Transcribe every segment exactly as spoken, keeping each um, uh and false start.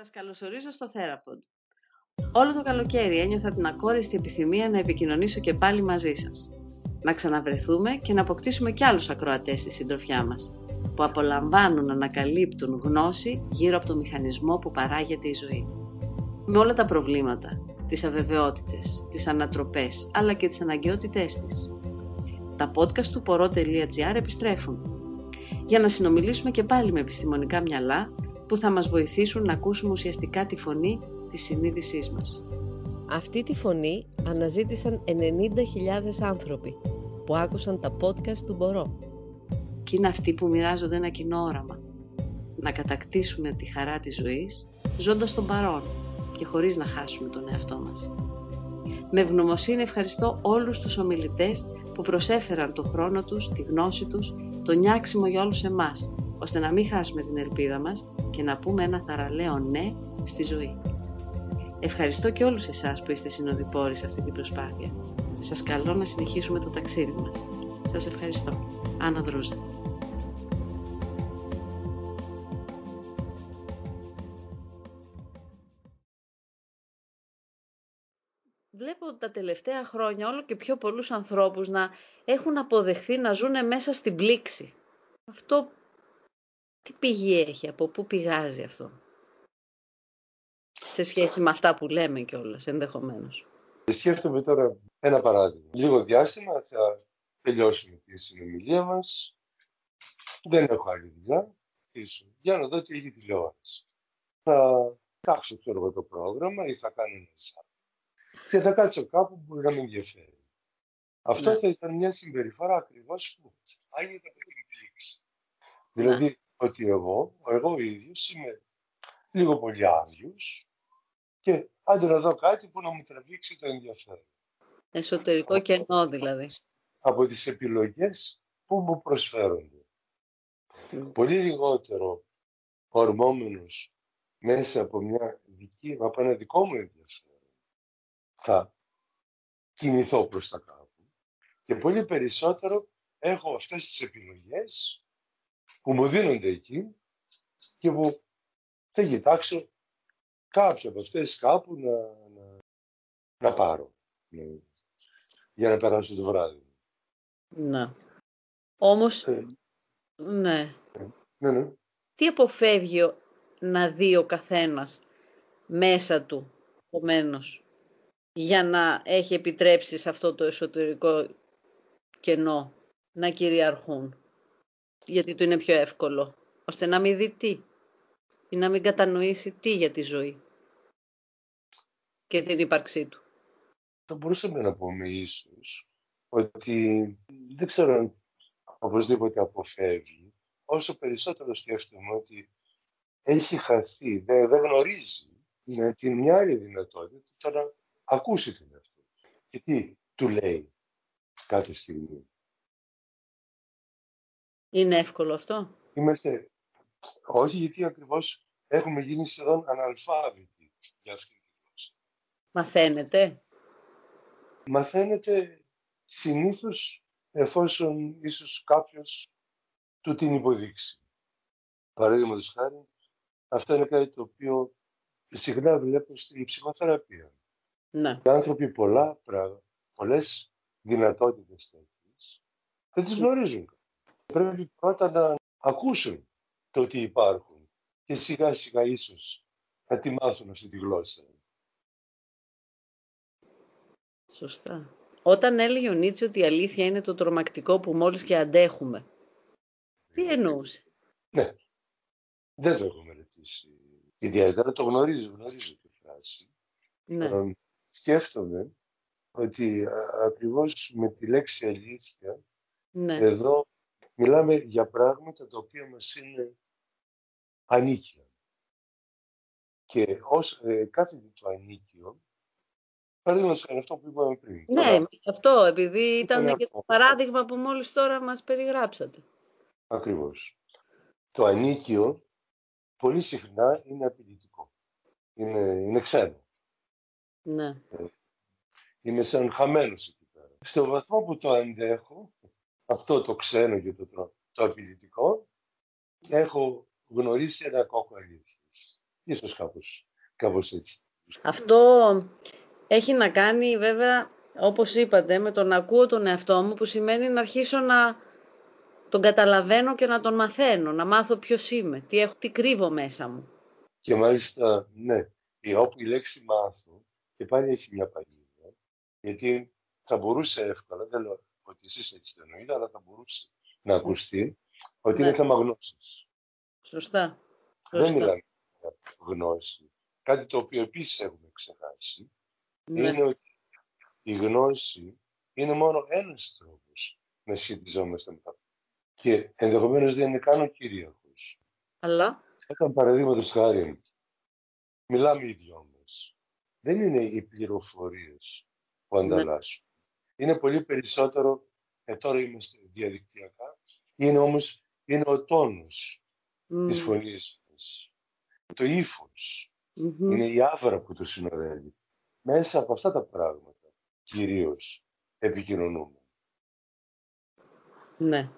Σας καλωσορίζω στο ΘΕΡΑ-POD. Όλο το καλοκαίρι ένιωθα την ακόριστη επιθυμία να επικοινωνήσω και πάλι μαζί σας. Να ξαναβρεθούμε και να αποκτήσουμε κι άλλους ακροατές στη συντροφιά μας, που απολαμβάνουν να ανακαλύπτουν γνώση γύρω από το μηχανισμό που παράγεται η ζωή. Με όλα τα προβλήματα, τις αβεβαιότητες, τις ανατροπές, αλλά και τις αναγκαιότητές της. Τα podcast του πόρο τελεία τζι άρ επιστρέφουν, για να συνομιλήσουμε και πάλι με επιστημονικά μυαλά, που θα μας βοηθήσουν να ακούσουμε ουσιαστικά τη φωνή της συνείδησής μας. Αυτή τη φωνή αναζήτησαν ενενήντα χιλιάδες άνθρωποι που άκουσαν τα podcast του Μπορό. Και είναι αυτοί που μοιράζονται ένα κοινό όραμα. Να κατακτήσουμε τη χαρά της ζωής, ζώντας τον παρόν και χωρίς να χάσουμε τον εαυτό μας. Με ευγνωμοσύνη ευχαριστώ όλους τους ομιλητές που προσέφεραν το χρόνο τους, τη γνώση τους, το νιάξιμο για όλους εμάς, ώστε να μην χάσουμε την ελπίδα μας και να πούμε ένα θαραλέο ναι στη ζωή. Ευχαριστώ και όλους εσάς που είστε συνοδοιπόροι σε αυτή την προσπάθεια. Σας καλώ να συνεχίσουμε το ταξίδι μας. Σας ευχαριστώ. Άννα Δρούζα. Βλέπω τα τελευταία χρόνια όλο και πιο πολλούς ανθρώπους να έχουν αποδεχθεί να ζουν μέσα στην πλήξη. Αυτό τι πηγή έχει, από πού πηγάζει αυτό, σε σχέση με αυτά που λέμε κιόλας, ενδεχομένως? Σκέφτομαι τώρα ένα παράδειγμα. Λίγο διάστημα θα τελειώσουμε τη συνομιλία μας. Δεν έχω άλλη δουλειά. Για να δω τι έχει τηλεόραση. Θα κάψω ξέρω, το πρόγραμμα ή θα κάνω ένα και θα κάτσω κάπου που να με ενδιαφέρει. Αυτό ναι. Θα ήταν μια συμπεριφορά ακριβώς που άγεται από την πλήξη. Δηλαδή ότι εγώ, εγώ ίδιος είμαι λίγο πολύ άδειος και άντε να δω κάτι που να μου τραβήξει το ενδιαφέρον. Εσωτερικό από, κενό δηλαδή. Από τις επιλογές που μου προσφέρονται. Mm. Πολύ λιγότερο ορμόμενος μέσα από, μια δική, από ένα δικό μου ενδιαφέρον θα κινηθώ προς τα κάπου και πολύ περισσότερο έχω αυτές τις επιλογές που μου δίνονται εκεί και που θα κοιτάξω κάποια από αυτές κάπου να, να, να πάρω ναι, για να περάσω το βράδυ. Ναι. Όμως, ε, ναι. Ναι, ναι. Τι αποφεύγει να δει ο καθένας μέσα του, επομένως, για να έχει επιτρέψει σε αυτό το εσωτερικό κενό να κυριαρχούν? Γιατί του είναι πιο εύκολο, ώστε να μην δει τι ή να μην κατανοήσει τι για τη ζωή και την ύπαρξή του. Θα μπορούσαμε να πούμε ίσως ότι δεν ξέρω αν οπωσδήποτε αποφεύγει, όσο περισσότερο σκέφτομαι ότι έχει χαθεί, δεν, δεν γνωρίζει ναι, την μια άλλη δυνατότητα το να ακούσει την αυτό. Και τι του λέει κάθε στιγμή. Είναι εύκολο αυτό? Είμαστε... Όχι, γιατί ακριβώς έχουμε γίνει σχεδόν αναλφάβητοι για αυτή τη γλώσσα. Μαθαίνετε. Μαθαίνετε συνήθως εφόσον ίσως κάποιος του την υποδείξει. Παραδείγματος χάρη, αυτό είναι κάτι το οποίο συχνά βλέπω στην ψυχοθεραπεία. Ναι. Οι άνθρωποι πολλά πράγματα, πολλές δυνατότητες τέτοιες, δεν τις γνωρίζουν. Πρέπει πρώτα να ακούσουν το ότι υπάρχουν και σιγά σιγά ίσως να τη μάθουν αυτή τη γλώσσα. Σωστά. Όταν έλεγε ο Νίτσι ότι η αλήθεια είναι το τρομακτικό που μόλις και αντέχουμε, τι εννοούσε? Ναι, δεν το έχω μελετήσει ιδιαίτερα, το γνωρίζω, γνωρίζω τη φράση. Ναι. Ε, σκέφτομαι ότι ακριβώς με τη λέξη αλήθεια, ναι, εδώ μιλάμε για πράγματα τα οποία μας είναι ανίκια. Και ως ε, κάθε το ανίκιο, παραδείγματος είναι αυτό που είπαμε πριν. Ναι, τώρα, αυτό, επειδή ήταν και αυτό το παράδειγμα που μόλις τώρα μας περιγράψατε. Ακριβώς. Το ανίκιο πολύ συχνά είναι απειλητικό. Είναι, είναι ξένο. Ναι. Ε, είμαι σαν χαμένος εκεί πέρα. Στο βαθμό που το αντέχω, αυτό το ξένο και το, το απειλητικό, έχω γνωρίσει ένα κόκο αλήθειας. Ίσως κάπως, κάπως έτσι. Αυτό έχει να κάνει βέβαια, όπως είπατε, με το να ακούω τον εαυτό μου, που σημαίνει να αρχίσω να τον καταλαβαίνω και να τον μαθαίνω, να μάθω ποιος είμαι, τι έχω, τι κρύβω μέσα μου. Και μάλιστα, ναι, όπου η λέξη μάθω και πάλι έχει μια παγίδα, γιατί θα μπορούσε εύκολα, δεν λέω ότι εσείς έτσι το εννοείτε, αλλά θα μπορούσε να ακουστεί ότι ναι. Είναι θέμα γνώσης. Σωστά. Δεν Σωστά. μιλάμε για γνώση. Κάτι το οποίο επίσης έχουμε ξεχάσει, ναι. είναι ότι η γνώση είναι μόνο ένας τρόπος να σχετιζόμαστε με τα πράγματα. Και ενδεχομένως δεν είναι καν ο κυρίαρχος. Αλλά. Όταν παραδείγματος χάρη μιλάμε οι δυο μας, δεν είναι οι πληροφορίες που ανταλλάσσουν. Ναι. Είναι πολύ περισσότερο, ε, τώρα είμαστε διαδικτυακά, είναι όμως είναι ο τόνος mm. της φωνής μας, το ύφος, mm-hmm. είναι η άβρα που το συνοδεύει. Μέσα από αυτά τα πράγματα κυρίως επικοινωνούμε. Ναι.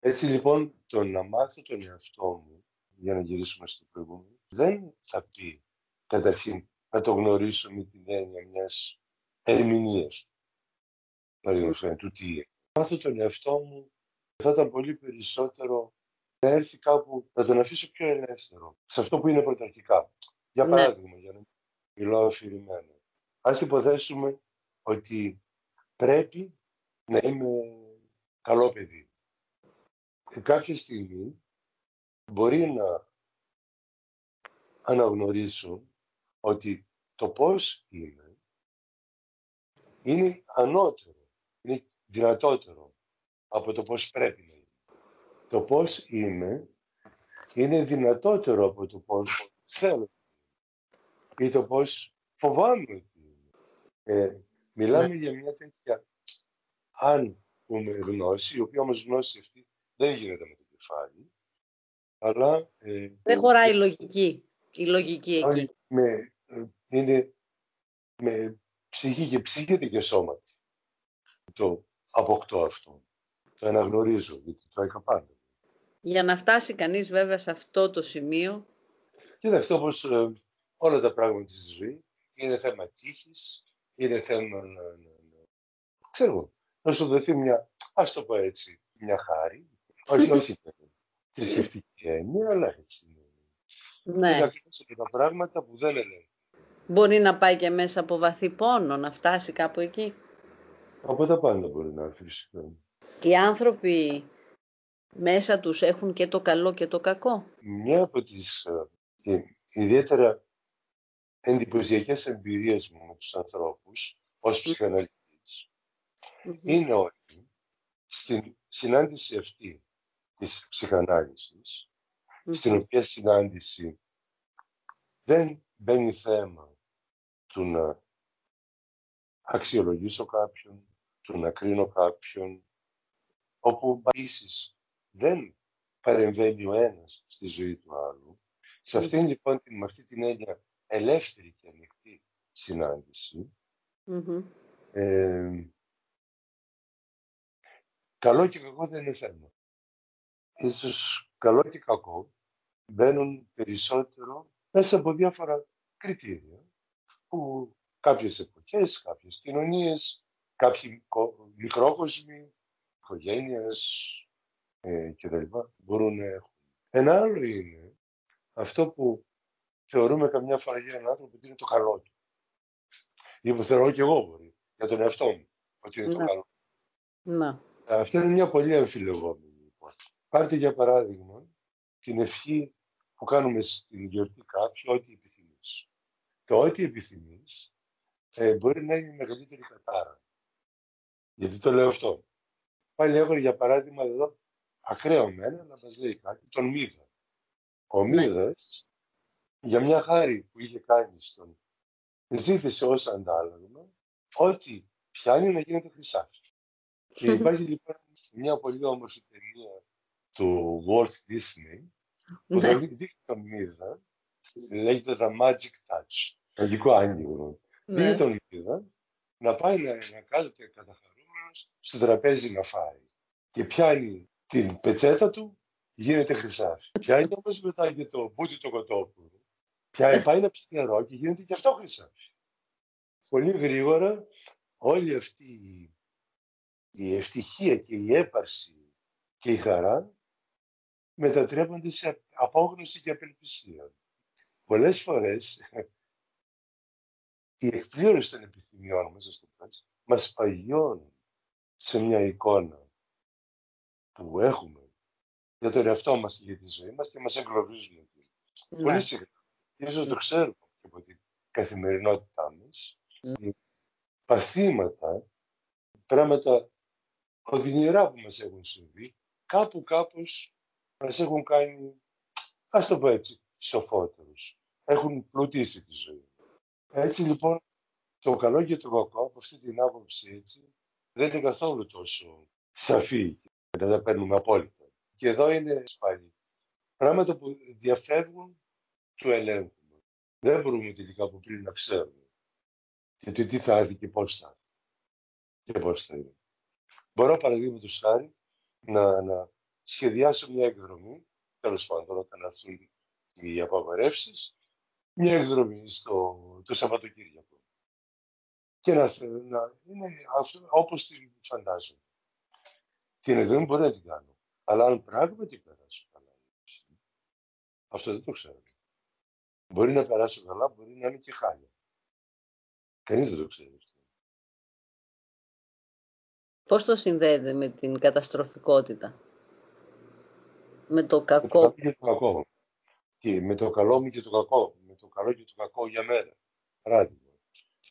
Έτσι λοιπόν το να μάθω τον εαυτό μου, για να γυρίσουμε στο προηγούμενο, δεν θα πει καταρχήν να το γνωρίσω με την έννοια μιας ερμηνείας, παραδείγματος, του τι είναι. Μάθω τον εαυτό μου, θα ήταν πολύ περισσότερο να έρθει κάπου, να τον αφήσω πιο ελεύθερο, σε αυτό που είναι πρωταρχικά. Για παράδειγμα, ναι. για να μιλάω αφηρημένα. Ας υποθέσουμε ότι πρέπει να είμαι καλό παιδί. Και κάποια στιγμή μπορεί να αναγνωρίσω ότι το πώς είμαι είναι ανώτερο, είναι δυνατότερο από το πώς πρέπει να είμαι. Το πώς είμαι είναι δυνατότερο από το πώς θέλω ή το πώς φοβάμαι ότι είμαι. Ε, μιλάμε ναι. για μια τέτοια, αν πούμε, γνώση, η οποία όμως γνώση αυτή δεν γίνεται με το κεφάλι, αλλά... Ε, δεν χωράει η λογική. Η λογική εκεί. Με, είναι με ψυχή και ψυχείται και σώματι. Το αποκτώ αυτό. Το αναγνωρίζω, γιατί το είχα πάντα. Για να φτάσει κανείς βέβαια σε αυτό το σημείο... Κοίταξε, όπως ε, όλα τα πράγματα της ζωής, είναι θέμα τύχης, είναι θέμα... Να, να, να... Ξέρω, να σου δοθεί μια, ας το πω έτσι, μια χάρη. όχι, όχι θρησκευτική έννοια, αλλά έτσι είναι. Ναι. Είναι ακριβώς τα πράγματα που δεν έλεγε. Μπορεί να πάει και μέσα από βαθύ πόνο, να φτάσει κάπου εκεί. Από τα πάντα μπορεί να έρθει φυσικά. Οι άνθρωποι μέσα τους έχουν και το καλό και το κακό. Μια από τις ε, ιδιαίτερα εντυπωσιακές εμπειρίες μου με τους ανθρώπους ως ψυχαναλυτής mm-hmm. είναι ότι στην συνάντηση αυτή της ψυχανάλυσης, mm-hmm. στην οποία συνάντηση δεν μπαίνει θέμα του να αξιολογήσω κάποιον, του να κρίνω κάποιον, όπου επίσης δεν παρεμβαίνει ο ένας στη ζωή του άλλου. Σε αυτήν λοιπόν, με αυτή την έννοια ελεύθερη και ανοιχτή συνάντηση, mm-hmm. ε, καλό και κακό δεν είναι θέμα. Ίσως καλό και κακό μπαίνουν περισσότερο μέσα από διάφορα κριτήρια που κάποιες εποχές, κάποιες κοινωνίες, κάποιοι μικρόκοσμοι, οικογένειες ε, κτλ. Μπορούν να έχουν. Ένα άλλο είναι αυτό που θεωρούμε καμιά φορά για έναν άνθρωπο ότι είναι το καλό του. Ή που θεωρώ και εγώ μπορεί, για τον εαυτό μου, ότι είναι να. Το καλό. Να. Αυτή είναι μια πολύ αμφιλεγόμενη υπόθεση. Πάρτε για παράδειγμα την ευχή που κάνουμε στην γιορτή κάποιου, ό,τι επιθυμείς. Το ό,τι επιθυμείς ε, μπορεί να είναι η μεγαλύτερη κατάρα. Γιατί το λέω αυτό. Πάλι έχω για παράδειγμα εδώ ακραίο μένα να μας λέει κάτι, τον Μίδα. Ο Μίδας για μια χάρη που είχε κάνει στον ζήτησε ως αντάλλαγμα ότι πιάνει να γίνεται χρυσάφι. Και υπάρχει λοιπόν μια πολύ όμορφη ταινία του Walt Disney, που ναι. δείχνει τον Μίδα, λέγεται The Magic Touch, μαγικό άνοιγμα. Ναι. Δίνει τον Μίδα να πάει να, να κάθεται καταχαρούμενος στο τραπέζι να φάει. Και πιάνει την πετσέτα του, γίνεται χρυσάφι. Πιάνει όμως μετά και το μπούτι το κοτόπουλο Πια πάει να ψει νερό και γίνεται και αυτό χρυσάφι. Πολύ γρήγορα όλη αυτή η ευτυχία και η έπαρση και η χαρά μετατρέπονται σε απόγνωση και απελπισία. Πολλές φορές η εκπλήρωση των επιθυμιών μέσα στο πλάτσι μας παγιώνει σε μια εικόνα που έχουμε για τον εαυτό μας και για τη ζωή μας και μας εγκλωβίζουμε. Ναι. Πολύ συχνά, ίσως το ξέρουμε από την καθημερινότητά μας, ναι. Παθήματα, πράγματα οδυνηρά που μας έχουν συμβεί, κάπου κάπως μας έχουν κάνει, ας το πω έτσι, σοφότερους. Έχουν πλουτίσει τη ζωή. Έτσι λοιπόν, το καλό και το κακό, από αυτή την άποψη έτσι, δεν είναι καθόλου τόσο σαφή και δεν τα παίρνουμε απόλυτα. Και εδώ είναι πάλι πράγματα που διαφεύγουν του ελέγχου. Δεν μπορούμε τελικά από πριν να ξέρουμε και το τι θα έρθει και πώς θα έρθει και πώς θα είναι. Μπορώ παραδείγματος χάρη να, να σχεδιάσω μια εκδρομή, τέλος πάντων όταν έρθουν οι απαγορεύσεις, μια εκδρομή στο το Σαββατοκύριακο. Και να, να είναι αυτό, όπως την φαντάζομαι. Την εκδρομή μπορεί να την κάνω. Αλλά αν πράγματι περάσω καλά, αυτό δεν το ξέρω. Μπορεί να περάσω καλά, μπορεί να είναι και χάλια. Κανείς δεν το ξέρει. Πώς το συνδέεται με την καταστροφικότητα, με το κακό? Με το κακό. Και με το καλό μου και το κακό. Με το καλό και το κακό για μένα. Παράδειγμα.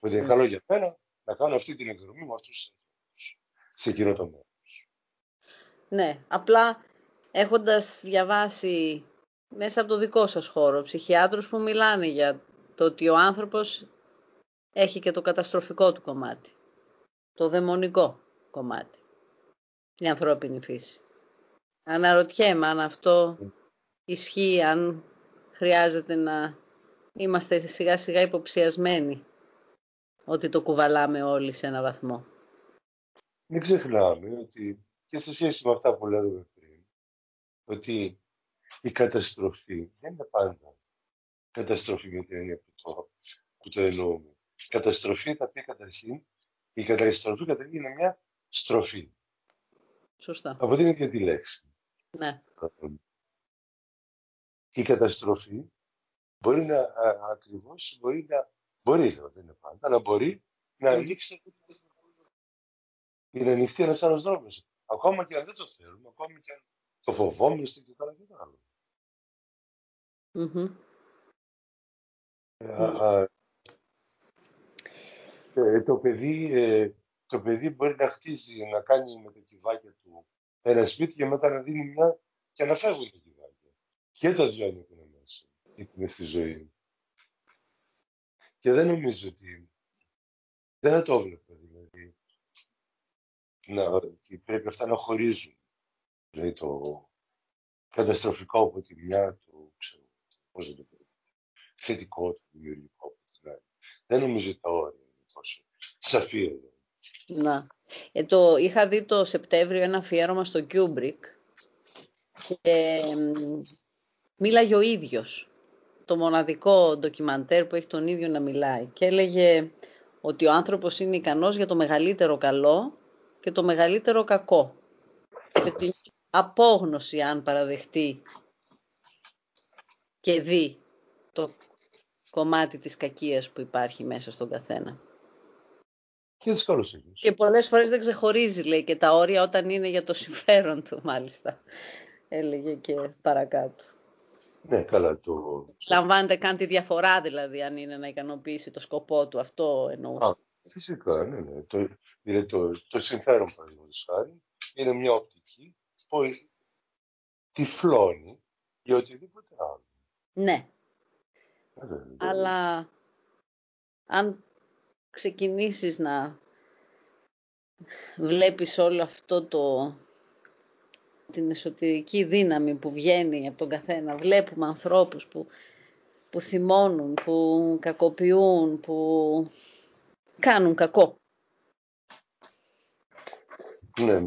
Ότι είναι καλό για μένα να κάνω αυτή την εκδρομή με αυτούς τους ανθρώπους. Σε εκείνο το μέρο. Ναι, απλά έχοντας διαβάσει μέσα από το δικό σας χώρο ψυχιάτρους που μιλάνε για το ότι ο άνθρωπος έχει και το καταστροφικό του κομμάτι, το δαιμονικό κομμάτι, η ανθρώπινη φύση. Αναρωτιέμαι αν αυτό ισχύει, αν χρειάζεται να είμαστε σιγά σιγά υποψιασμένοι ότι το κουβαλάμε όλοι σε έναν βαθμό. Μην ξεχνάμε ότι και σε σχέση με αυτά που λέγαμε πριν, ότι η καταστροφή δεν είναι πάντα καταστροφή με την έννοια που, που το εννοούμε. Καταστροφή θα πει καταρχήν, η καταστροφή καταρχήν είναι μια στροφή. Σωστά. Από την ίδια τη λέξη. Ναι. Η καταστροφή μπορεί να α, ακριβώς, μπορεί να, μπορεί λέω, δεν είναι πάντα, αλλά μπορεί να ανοίξει είναι ανοιχτή ένας άλλος δρόμος. Ακόμα και αν δεν το θέλουμε, ακόμα και αν το φοβόμαστε και τώρα και το άλλο. Mm-hmm. Α, ε, το, παιδί, ε, το παιδί μπορεί να χτίζει, να κάνει με τα κυβάκια του ένα σπίτι και μετά να δίνει μια και να φεύγουν τα κυβάκια. Και τα δυο είναι μέσα, είναι στη ζωή. Και δεν νομίζω ότι δεν θα το βλέπω, δηλαδή. Να, πρέπει αυτά να χωρίζουν. Δηλαδή το καταστροφικό από τη μια, το, ξέρω, πώς το πω, θετικό, το δημιουργικό από την άλλη. Δεν νομίζω τα όρια είναι τόσο σαφή εδώ. Να. Ε, το, είχα δει το Σεπτέμβριο ένα αφιέρωμα στο Κιούμπρικ και ε, μίλαγε ο ίδιος. Το μοναδικό ντοκιμαντέρ που έχει τον ίδιο να μιλάει. Και έλεγε ότι ο άνθρωπος είναι ικανός για το μεγαλύτερο καλό και το μεγαλύτερο κακό. Και την απόγνωση, αν παραδεχτεί και δει το κομμάτι της κακίας που υπάρχει μέσα στον καθένα. Και τις καλοσύνες. Και πολλές φορές δεν ξεχωρίζει, λέει, και τα όρια όταν είναι για το συμφέρον του, μάλιστα. Έλεγε και παρακάτω. Ναι, καλά. Το... Λαμβάνεται καν τη διαφορά, δηλαδή, αν είναι να ικανοποιήσει το σκοπό του. Αυτό εννοούσε. Α, φυσικά, ναι, ναι. Το... Δηλαδή το, το συμφέρον, παραδείγματος χάρη, είναι μια οπτική που τυφλώνει για οτιδήποτε άλλο. Ναι. Άρα, αλλά αν ξεκινήσεις να βλέπεις όλο αυτό το... την εσωτερική δύναμη που βγαίνει από τον καθένα, βλέπουμε ανθρώπους που, που θυμώνουν, που κακοποιούν, που κάνουν κακό. Ναι,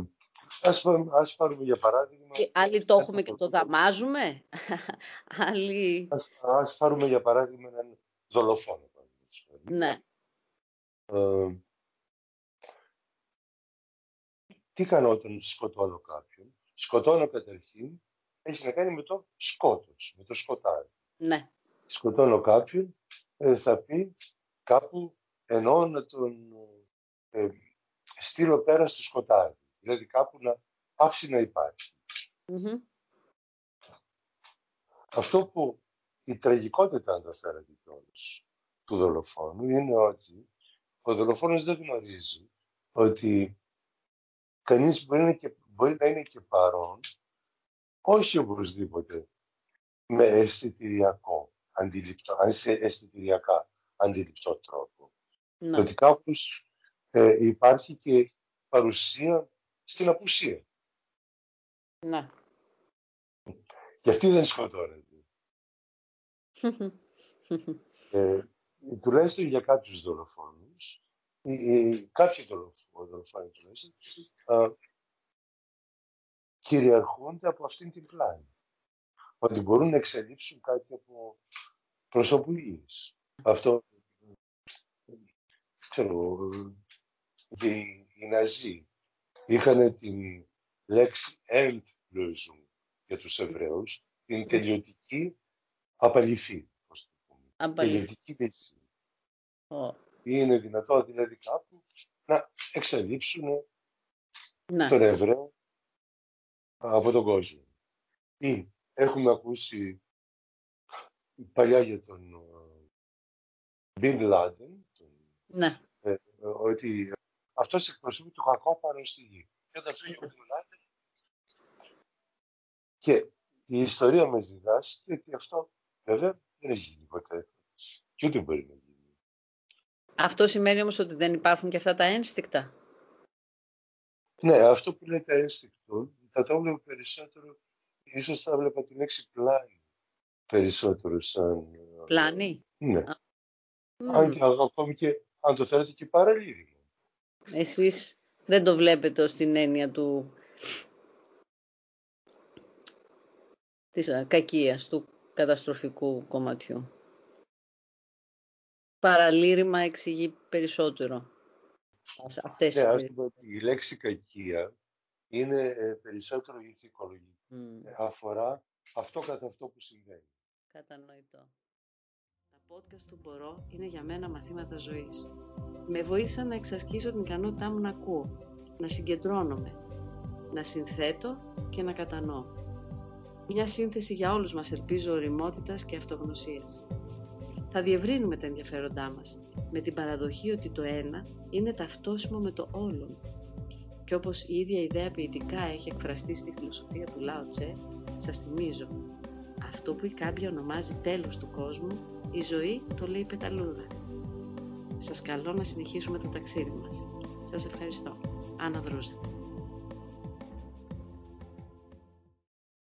Ας πάρουμε, ας πάρουμε για παράδειγμα... Και άλλοι το έχουμε και το δαμάζουμε. άλλοι... ας, ας πάρουμε για παράδειγμα έναν δολοφόνο. Ναι. Ε, τι κάνω όταν σκοτώνω κάποιον? Σκοτώνω καταρχήν, έχει να κάνει με το σκότος, με το σκοτάρι. Ναι. Σκοτώνω κάποιον, ε, θα πει κάπου εννοώ να τον ε, στείλω πέρα στο σκοτάρι. Δηλαδή κάπου να πάψει να υπάρχει. Mm-hmm. Αυτό που η τραγικότητα, αν το θέλετε, του δολοφόνου είναι ότι ο δολοφόνος δεν γνωρίζει ότι κανείς μπορεί να είναι και, μπορεί να είναι και παρόν, όχι οπωσδήποτε με αισθητηριακό αντιληπτό, αν σε αισθητηριακά αντιληπτό τρόπο. No. Ότι κάπου ε, υπάρχει και παρουσία στην απουσία. Ναι. Και αυτή δεν σκοτώνεται. ε, τουλάχιστον για κάποιους δολοφόνους, ή, ή, κάποιοι δολοφόνοι τουλάχιστον, α, κυριαρχούνται από αυτήν την πλάνη. Ότι μπορούν να εξελίξουν κάτι από προσωπουλίες. Αυτό, ξέρω, οι, οι Ναζί είχαν την λέξη Endlösung για τους Εβραίους, την τελειωτική απαλληφή. Τελειωτική λύση. Oh. Είναι δυνατό δηλαδή κάπου να εξαλείψουν nah. τον Εβραίο από τον κόσμο. Ή έχουμε ακούσει παλιά για τον Bin Laden, nah. ε, ότι αυτός εκπροσωπεί το κακό πάνω στη γη. Και όταν φύγει ο Bin Laden, και η ιστορία μας διδάσκει ότι αυτό βέβαια δεν έχει γίνει ποτέ. Και ούτε μπορεί να γίνει. Αυτό σημαίνει όμως ότι δεν υπάρχουν και αυτά τα ένστικτα. Ναι, αυτό που λέτε ένστικτο, θα το βλέπω περισσότερο, ίσως θα βλέπω την λέξη πλάνη περισσότερο σαν... Πλάνη. Ναι. Α, αν, mm. ακόμη και, αν το θέλετε και παραλήρημα. Εσείς δεν το βλέπετε ως την έννοια του... της κακίας, του καταστροφικού κομματιού. Παραλήρημα εξηγεί περισσότερο αυτές. Ναι, ας πούμε, η λέξη κακία είναι ε, περισσότερο ηθικολογική. Mm. Αφορά αυτό καθ' αυτό που συμβαίνει. Κατανοητό. Τα podcast του Μπορώ είναι για μένα μαθήματα ζωής. Με βοήθησαν να εξασκήσω την ικανότητά μου να ακούω, να συγκεντρώνομαι, να συνθέτω και να κατανοώ. Μια σύνθεση για όλους μας, ελπίζω, ωριμότητας και αυτογνωσίας. Θα διευρύνουμε τα ενδιαφέροντά μας με την παραδοχή ότι το ένα είναι ταυτόσιμο με το όλον. Και όπως η ίδια ιδέα ποιητικά έχει εκφραστεί στη φιλοσοφία του Λάο Τσε, σας θυμίζω, αυτό που η κάμπια ονομάζει τέλος του κόσμου, η ζωή το λέει πεταλούδα. Σας καλώ να συνεχίσουμε το ταξίδι μας. Σας ευχαριστώ. Άννα Δρούζα.